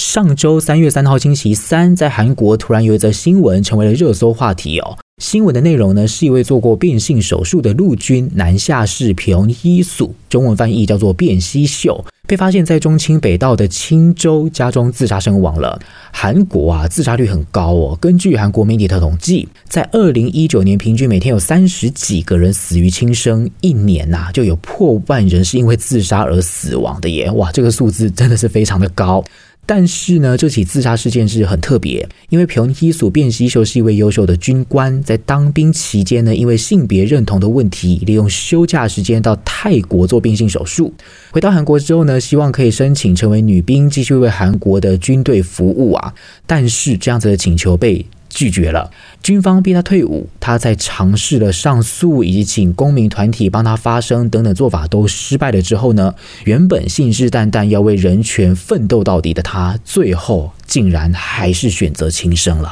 上周3月3号星期三，在韩国突然有一则新闻成为了热搜话题哦。新闻的内容呢，是一位做过变性手术的陆军南下士平一素，中文翻译叫做卞熙秀，被发现在中清北道的青州家中自杀身亡了。韩国啊，自杀率很高哦。根据韩国媒体的统计，在2019年平均每天有30几个人死于轻生，一年啊就有破万人是因为自杀而死亡的耶。哇，这个数字真的是非常的高。但是呢，这起自杀事件是很特别，因为平一素卞熙秀是一位优秀的军官，在当兵期间呢，因为性别认同的问题，利用休假时间到泰国做变性手术。回到韩国之后呢，希望可以申请成为女兵，继续为韩国的军队服务啊。但是这样子的请求被拒绝了，军方逼他退伍，他在尝试了上诉以及请公民团体帮他发声等等做法都失败了之后呢，原本信誓旦旦要为人权奋斗到底的他，最后竟然还是选择轻生了。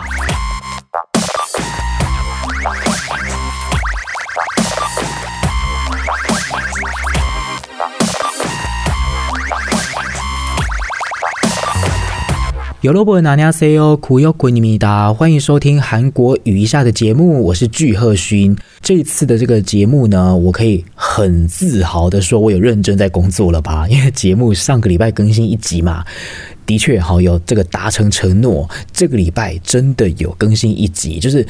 여러분안녕하세요，구역군입니다。欢迎收听韩国语一下的节目，我是具赫勋。这一次的这个节目呢，我可以很自豪的说，我有认真在工作了吧？因为节目上个礼拜更新一集嘛，的确好有这个达成承诺，这个礼拜真的有更新一集，就是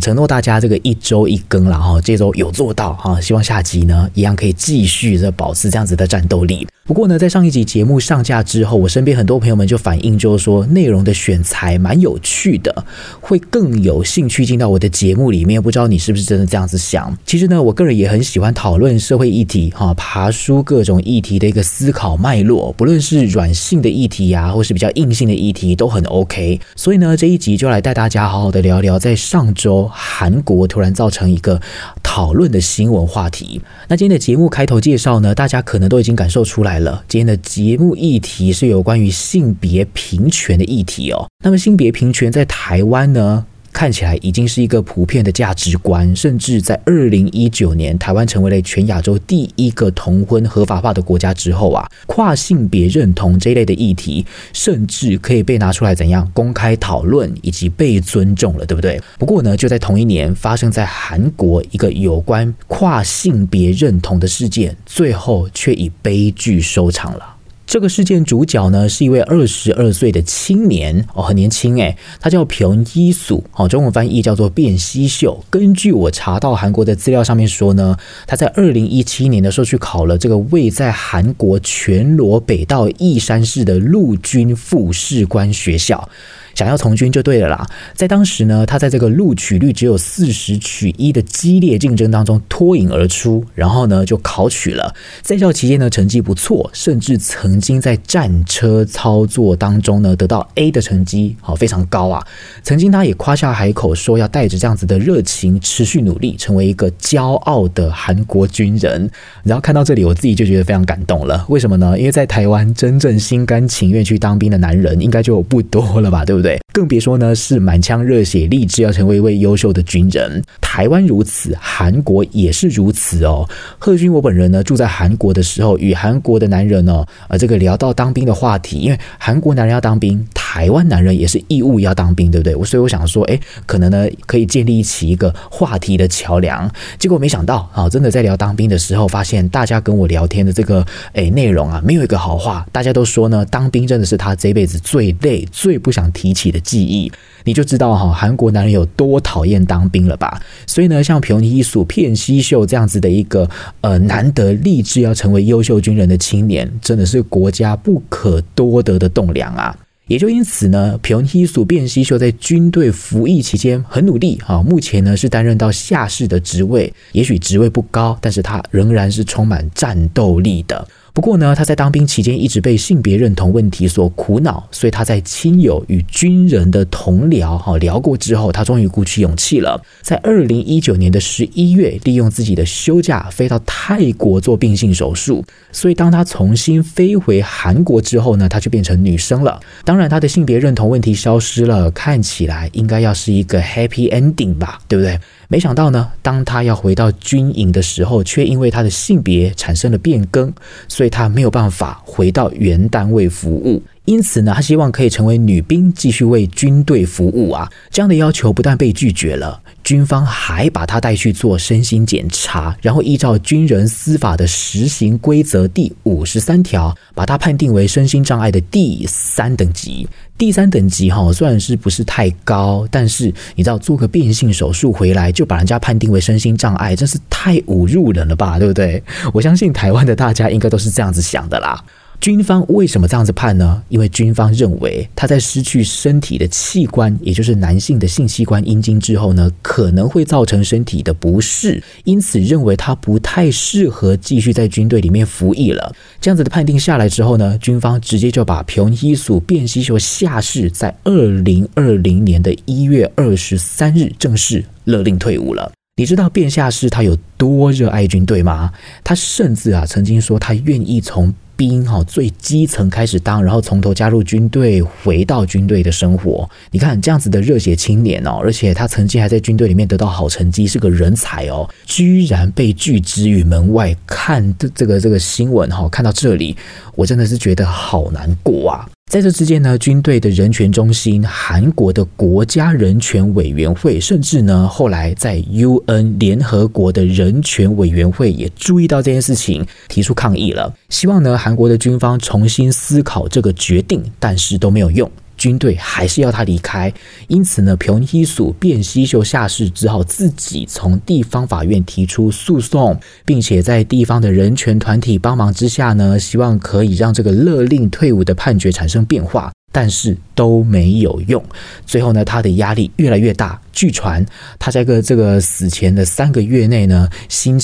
承诺大家这个一周一更啦哈，这周有做到哈，希望下集呢一样可以继续的保持这样子的战斗力。不过呢，在上一集节目上架之后，我身边很多朋友们就反映，就是说内容的选材蛮有趣的，会更有兴趣进到我的节目里面。不知道你是不是真的这样子想？其实呢，我个人也很喜欢讨论社会议题哈，爬梳各种议题的一个思考脉络，不论是软性的议题啊，或是比较硬性的议题都很 OK。所以呢，这一集就来带大家好好的聊聊在上周韩国突然造成一个讨论的新闻话题。那今天的节目开头介绍呢，大家可能都已经感受出来了，今天的节目议题是有关于性别平权的议题哦。那么性别平权在台湾呢，看起来已经是一个普遍的价值观，甚至在2019年台湾成为了全亚洲第一个同婚合法化的国家之后啊，跨性别认同这一类的议题甚至可以被拿出来怎样公开讨论以及被尊重了，对不对？不过呢，就在同一年发生在韩国一个有关跨性别认同的事件，最后却以悲剧收场了。这个事件主角呢，是一位22岁的青年哦，很年轻诶，他叫平一素哦，中文翻译叫做卞熙秀。根据我查到韩国的资料上面说呢，他在2017年的时候去考了这个位在韩国全罗北道义山市的陆军副士官学校，想要从军就对了啦。在当时呢，他在这个录取率只有40:1的激烈竞争当中脱颖而出，然后呢就考取了。在校期间呢，成绩不错，甚至曾经在战车操作当中呢得到 A 的成绩，好，非常高啊。曾经他也夸下海口说要带着这样子的热情持续努力，成为一个骄傲的韩国军人。然后看到这里，我自己就觉得非常感动了。为什么呢？因为在台湾真正心甘情愿去当兵的男人应该就不多了吧，对不对？更别说呢是满腔热血立志要成为一位优秀的军人。台湾如此，韩国也是如此哦。赫勋我本人呢住在韩国的时候，与韩国的男人哦，这个聊到当兵的话题，因为韩国男人要当兵，台湾男人也是义务要当兵，对不对？所以我想说可能呢可以建立起一个话题的桥梁。结果没想到啊，真的在聊当兵的时候，发现大家跟我聊天的这个内容啊，没有一个好话。大家都说呢，当兵真的是他这辈子最累最不想提起的记忆，你就知道哈，韩国男人有多讨厌当兵了吧？所以呢，像平一素、卞熙秀这样子的一个难得立志要成为优秀军人的青年，真的是国家不可多得的栋梁啊。也就因此呢，平一素、卞熙秀在军队服役期间很努力啊，目前呢是担任到下士的职位，也许职位不高，但是他仍然是充满战斗力的。不过呢，他在当兵期间一直被性别认同问题所苦恼，所以他在亲友与军人的同僚聊过之后，他终于鼓起勇气了，在2019年的11月利用自己的休假飞到泰国做变性手术。所以当他重新飞回韩国之后呢，他就变成女生了。当然他的性别认同问题消失了，看起来应该要是一个 happy ending 吧，对不对？没想到呢，当他要回到军营的时候，却因为他的性别产生了变更，所以他没有办法回到原单位服务。因此呢，他希望可以成为女兵，继续为军队服务啊。这样的要求不但被拒绝了，军方还把他带去做身心检查，然后依照军人司法的实行规则第53条，把他判定为身心障碍的第3等级。第3等级虽然是不是太高，但是你知道做个变性手术回来就把人家判定为身心障碍，真是太侮辱人了吧，对不对？我相信台湾的大家应该都是这样子想的啦。军方为什么这样子判呢？因为军方认为他在失去身体的器官，也就是男性的性器官阴茎之后呢，可能会造成身体的不适，因此认为他不太适合继续在军队里面服役了。这样子的判定下来之后呢，军方直接就把朴熙素卞熙秀下士在2020年的1月23日正式勒令退伍了。你知道卞下士他有多热爱军队吗？他甚至曾经说他愿意从兵最基层开始当，然后从头加入军队，回到军队的生活。你看这样子的热血青年而且他曾经还在军队里面得到好成绩，是个人才居然被拒之于门外。看这个新闻看到这里，我真的是觉得好难过啊。在这之间呢，军队的人权中心、韩国的国家人权委员会，甚至呢后来在 UN 联合国的人权委员会也注意到这件事情，提出抗议了，希望呢韩国的军方重新思考这个决定，但是都没有用，军队还是要他离开。因此呢，朴熙素卞熙秀下士只好自己从地方法院提出诉讼，并且在地方的人权团体帮忙之下呢，希望可以让这个勒令退伍的判决产生变化，但是都没有用。最后呢，他的压力越来越大，据传他在这个死前的3个月内呢，心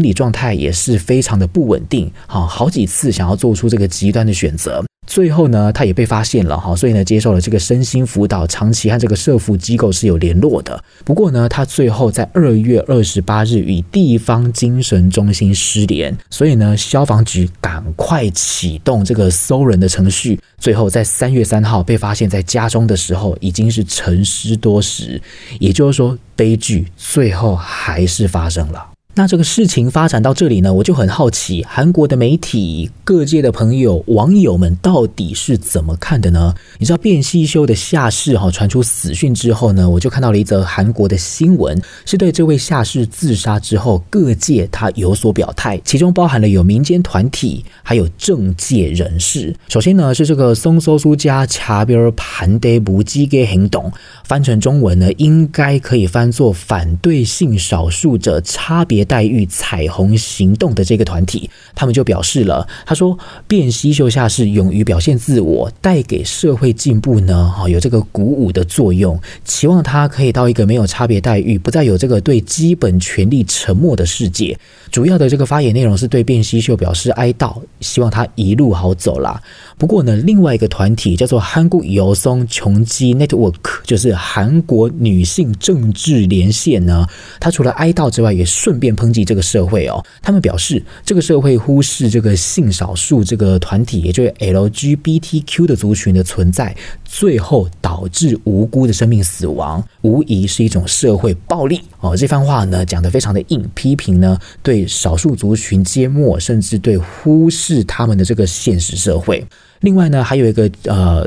理状态也是非常的不稳定，好几次想要做出这个极端的选择。最后呢，他也被发现了，所以呢接受了这个身心辅导，长期和这个社福机构是有联络的。不过呢，他最后在2月28日与地方精神中心失联，所以呢消防局赶快启动这个搜人的程序，最后在3月3号被发现在家中的时候，已经是沉尸多时。也就是说，悲剧最后还是发生了。那这个事情发展到这里呢，我就很好奇，韩国的媒体、各界的朋友、网友们到底是怎么看的呢？你知道卞熙秀的下士传出死讯之后呢，我就看到了一则韩国的新闻，是对这位下士自杀之后各界他有所表态，其中包含了有民间团体还有政界人士。首先呢，是这个松搜苏家查标盘得不积给行动，翻成中文呢应该可以翻作反对性少数者差别待遇彩虹行动的这个团体，他们就表示了，他说卞熙秀下士勇于表现自我，带给社会进步呢有这个鼓舞的作用，期望他可以到一个没有差别待遇，不再有这个对基本权利沉默的世界。主要的这个发言内容是对卞熙秀表示哀悼，希望他一路好走啦。不过呢，另外一个团体叫做韩国游松琼基 Network， 就是韩国女性政治连线呢，他除了哀悼之外，也顺便抨击这个社会他们表示，这个社会忽视这个性少数这个团体，也就是 LGBTQ 的族群的存在，最后导致无辜的生命死亡，无疑是一种社会暴力这番话呢讲得非常的硬，批评呢对少数族群缄默，甚至对忽视他们的这个现实社会。另外呢，还有一个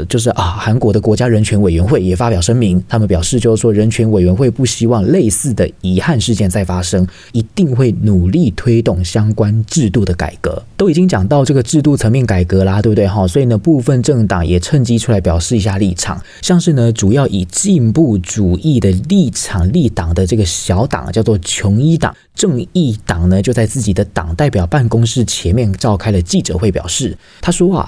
就是韩国的国家人权委员会也发表声明，他们表示就是说，人权委员会不希望类似的遗憾事件再发生，一定会努力推动相关制度的改革。都已经讲到这个制度层面改革啦，对不对所以呢，部分政党也趁机出来表示一下立场，像是呢主要以进步主义的立场立党的这个小党叫做琼伊党，正义党呢就在自己的党代表办公室前面召开了记者会，表示他说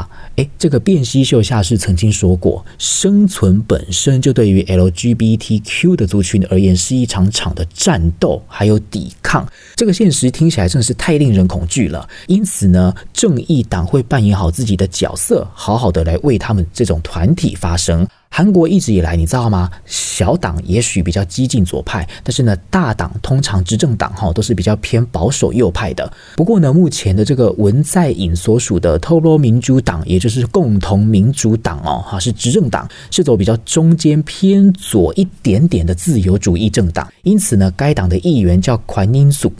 这个卞熙秀下士曾经说过，生存本身就对于 LGBTQ 的族群而言是一场的战斗还有抵抗，这个现实听起来真是太令人恐惧了。因此呢，正义党会扮演好自己的角色，好好的来为他们这种团体发声。韩国一直以来你知道吗，小党也许比较激进左派，但是呢大党通常执政党都是比较偏保守右派的。不过呢，目前的这个文在寅所属的透罗民主党，也就是共同民主党是执政党，是走比较中间偏左一点点的自由主义政党。因此呢，该党的议员叫宽英素，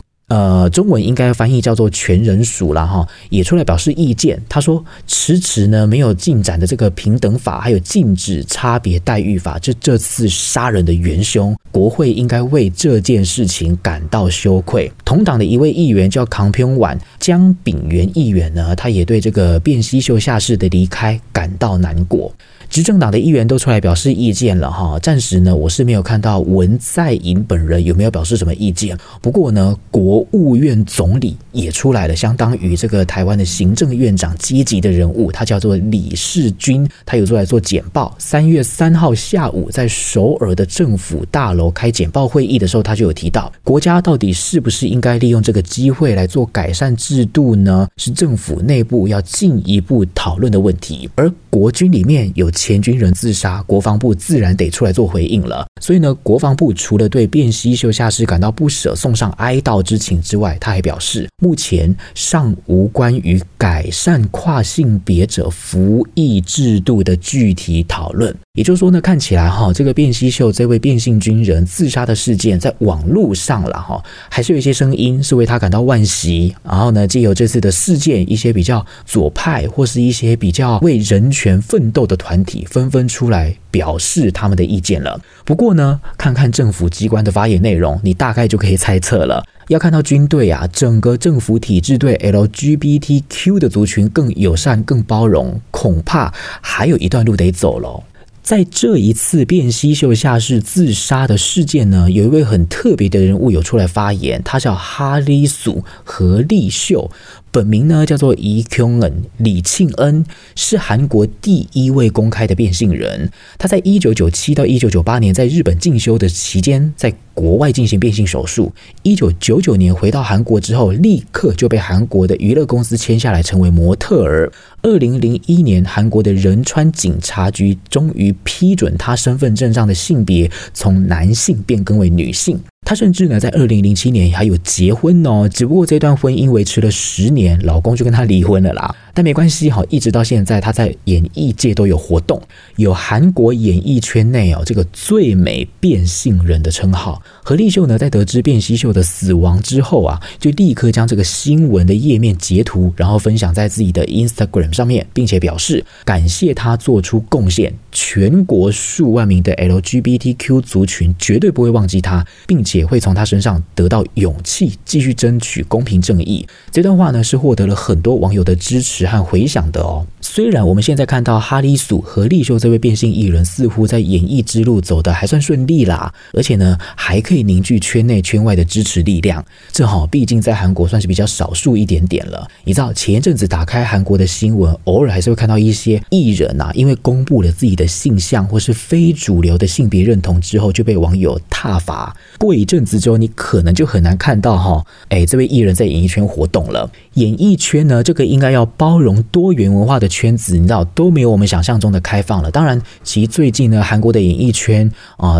中文应该翻译叫做全人署啦哈，也出来表示意见。他说，迟迟呢没有进展的这个平等法，还有禁止差别待遇法，这次杀人的元凶，国会应该为这件事情感到羞愧。同党的一位议员叫康平婉，江炳元议员呢，他也对这个卞熙秀下士的离开感到难过。执政党的议员都出来表示意见了哈，暂时呢我是没有看到文在寅本人有没有表示什么意见。不过呢，国务院总理也出来了，相当于这个台湾的行政院长阶级的人物，他叫做李士军，他有出来做简报。3月3号下午在首尔的政府大楼开简报会议的时候，他就有提到，国家到底是不是应该利用这个机会来做改善制度呢？是政府内部要进一步讨论的问题。而国军里面有前军人自杀，国防部自然得出来做回应了。所以呢，国防部除了对卞熙秀下士感到不舍，送上哀悼之情之外，他还表示，目前尚无关于改善跨性别者服役制度的具体讨论。也就是说呢，看起来这个卞熙秀这位变性军人自杀的事件，在网络上啦还是有一些声音是为他感到惋惜。然后呢，藉由这次的事件，一些比较左派或是一些比较为人权奋斗的团体纷纷出来表示他们的意见了。不过呢，看看政府机关的发言内容，你大概就可以猜测了。要看到军队啊，整个政府体制对 LGBTQ 的族群更友善、更包容，恐怕还有一段路得走了。在这一次卞熙秀下士自杀的事件呢，有一位很特别的人物有出来发言，他叫哈利素何利秀，本名呢叫做李庆恩，李庆恩是韩国第一位公开的变性人。他在1997到1998年在日本进修的期间，在国外进行变性手术。1999年回到韩国之后，立刻就被韩国的娱乐公司签下来成为模特儿。2001年韩国的仁川警察局终于批准他身份证上的性别从男性变更为女性。她甚至呢，在2007年还有结婚哦，只不过这段婚姻维持了10年，老公就跟她离婚了啦。但没关系，一直到现在她在演艺界都有活动，有韩国演艺圈内这个最美变性人的称号。何利秀呢，在得知卞熙秀的死亡之后啊，就立刻将这个新闻的页面截图，然后分享在自己的 Instagram 上面，并且表示感谢她做出贡献，全国数万名的 LGBTQ 族群绝对不会忘记她，并且也会从他身上得到勇气，继续争取公平正义。这段话呢，是获得了很多网友的支持和回响的哦。虽然我们现在看到哈利素何利秀这位变性艺人似乎在演艺之路走得还算顺利啦，而且呢，还可以凝聚圈内圈外的支持力量。这毕竟在韩国算是比较少数一点点了。你知道前一阵子打开韩国的新闻，偶尔还是会看到一些艺人因为公布了自己的性向或是非主流的性别认同之后，就被网友挞伐。过一阵子之后，你可能就很难看到这位艺人在演艺圈活动了。演艺圈呢，这个应该要包容多元文化的圈子，你知道都没有我们想象中的开放了。当然，其实最近呢，韩国的演艺圈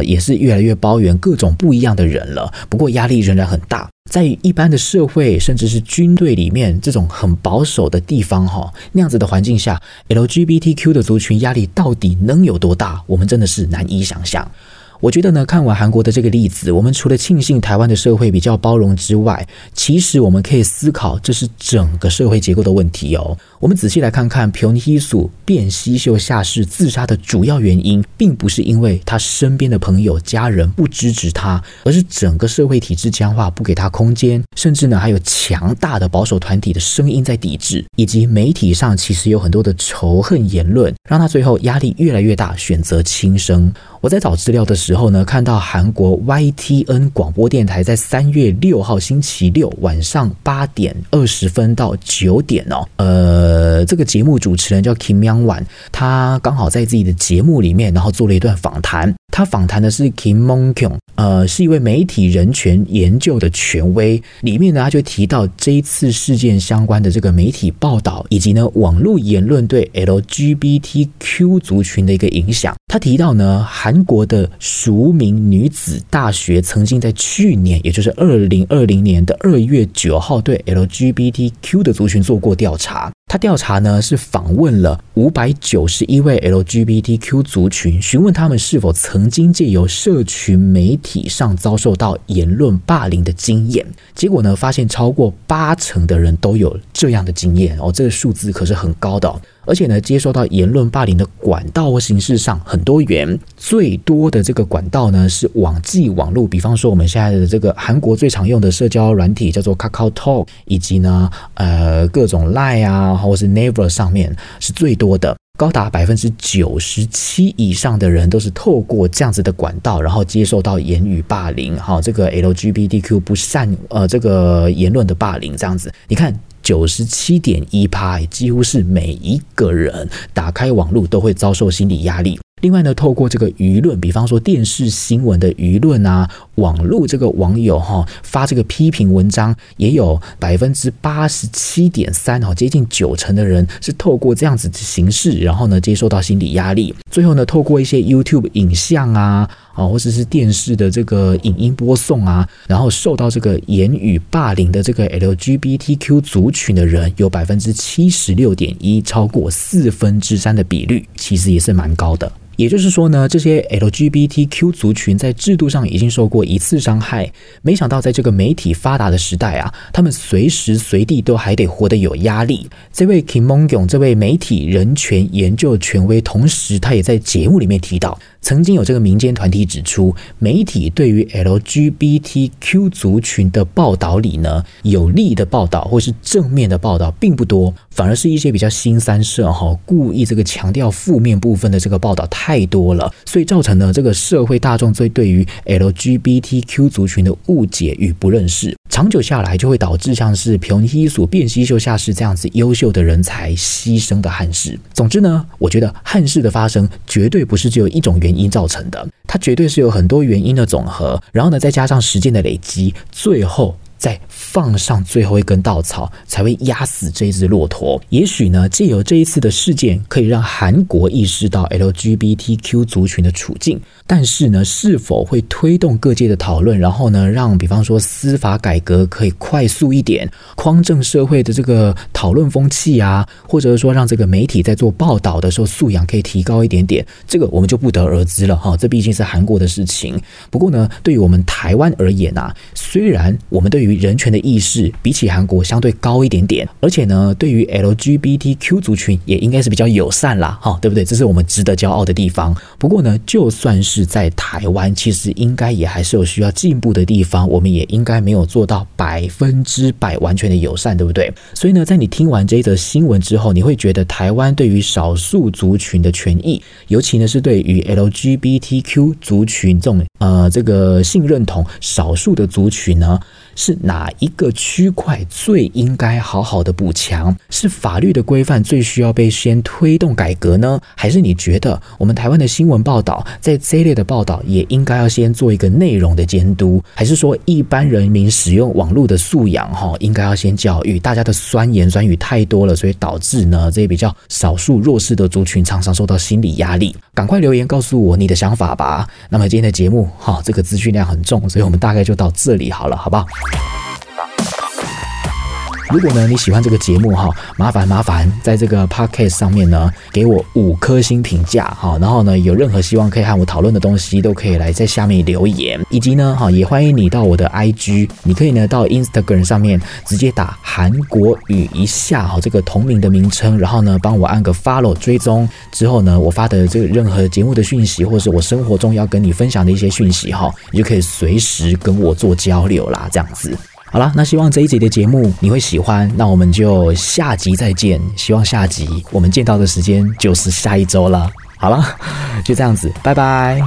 也是越来越包容各种不一样的人了。不过压力仍然很大。在一般的社会甚至是军队里面这种很保守的地方那样子的环境下， LGBTQ 的族群压力到底能有多大，我们真的是难以想象。我觉得呢，看完韩国的这个例子，我们除了庆幸台湾的社会比较包容之外，其实我们可以思考这是整个社会结构的问题哦。我们仔细来看看卞熙秀下士自杀的主要原因，并不是因为他身边的朋友家人不支持他，而是整个社会体制僵化，不给他空间，甚至呢还有强大的保守团体的声音在抵制，以及媒体上其实有很多的仇恨言论，让他最后压力越来越大，选择轻生。我在找资料的时候呢，看到韩国 YTN 广播电台在3月6号星期六晚上8点20分到9点这个节目主持人叫 Kim Yangwan， 他刚好在自己的节目里面，然后做了一段访谈。他访谈的是 Kim Mong Kyung， 是一位媒体人权研究的权威。里面呢，他就提到这一次事件相关的这个媒体报道，以及呢网络言论对 LGBTQ 族群的一个影响。他提到呢，韩国的淑明女子大学曾经在去年，也就是2020年的2月9号对 LGBTQ 的族群做过调查。他调查呢是访问了591位 LGBTQ 族群，询问他们是否曾经借由社群媒体上遭受到言论霸凌的经验。结果呢，发现超过80%的人都有这样的经验哦，这个数字可是很高的哦。而且呢，接受到言论霸凌的管道和形式上很多元，最多的这个管道呢是网际网路，比方说我们现在的这个韩国最常用的社交软体叫做 Kakao Talk， 以及呢各种 Line 啊或是 Naver 上面是最多的，高达 97% 以上的人都是透过这样子的管道，然后接受到言语霸凌，好，这个 LGBTQ 不善这个言论的霸凌这样子。你看97.1%， 几乎是每一个人打开网络都会遭受心理压力。另外呢，透过这个舆论，比方说电视新闻的舆论啊，网络这个网友发这个批评文章，也有 87.3%， 接近90%的人是透过这样子的形式，然后呢接受到心理压力。最后呢，透过一些 YouTube 影像啊，或者是电视的这个影音播送啊，然后受到这个言语霸凌的这个 LGBTQ 族群的人有 76.1%， 超过3/4的比率，其实也是蛮高的。也就是说呢，这些 LGBTQ 族群在制度上已经受过一次伤害，没想到在这个媒体发达的时代啊，他们随时随地都还得活得有压力。这位 Kim Mong Kyung 这位媒体人权研究权威，同时他也在节目里面提到，曾经有这个民间团体指出，媒体对于 LGBTQ 族群的报道里呢，有利的报道或是正面的报道并不多，反而是一些比较新三社故意这个强调负面部分的这个报道太多了，所以造成了这个社会大众对于 LGBTQ 族群的误解与不认识，长久下来就会导致像是朴熙淑、卞熙秀下士这样子优秀的人才牺牲的憾事。总之呢，我觉得憾事的发生绝对不是只有一种原因造成的，它绝对是有很多原因的总和，然后呢再加上时间的累积，最后再放上最后一根稻草，才会压死这一只骆驼。也许呢，藉由这一次的事件，可以让韩国意识到 LGBTQ 族群的处境，但是呢，是否会推动各界的讨论，然后呢，让比方说司法改革可以快速一点，匡正社会的这个讨论风气啊，或者说让这个媒体在做报道的时候素养可以提高一点点，这个我们就不得而知了哈。这毕竟是韩国的事情。不过呢，对于我们台湾而言啊，虽然我们对于人权的意识比起韩国相对高一点点，而且呢，对于 LGBTQ 族群也应该是比较友善啦，对不对？这是我们值得骄傲的地方。不过呢，就算是在台湾，其实应该也还是有需要进步的地方，我们也应该没有做到100%完全的友善，对不对？所以呢，在你听完这一则新闻之后，你会觉得台湾对于少数族群的权益，尤其呢是对于 LGBTQ 族群这种这个性认同少数的族群呢，是哪一个区块最应该好好的补强？是法律的规范最需要被先推动改革呢？还是你觉得我们台湾的新闻报道，在这一类的报道也应该要先做一个内容的监督？还是说一般人民使用网络的素养应该要先教育？大家的酸言酸语太多了，所以导致呢这些比较少数弱势的族群常常受到心理压力。赶快留言告诉我你的想法吧。那么今天的节目这个资讯量很重，所以我们大概就到这里好了，好不好？如果呢你喜欢这个节目麻烦在这个 podcast 上面呢给我5颗星评价然后呢有任何希望可以和我讨论的东西都可以来在下面留言，以及呢也欢迎你到我的 IG， 你可以呢到 Instagram 上面直接打韩国语一下这个同名的名称，然后呢帮我按个 follow 追踪，之后呢我发的这个任何节目的讯息，或是我生活中要跟你分享的一些讯息你就可以随时跟我做交流啦，这样子。好啦，那希望这一集的节目你会喜欢，那我们就下集再见，希望下集我们见到的时间就是下一周了。好啦，就这样子，拜拜。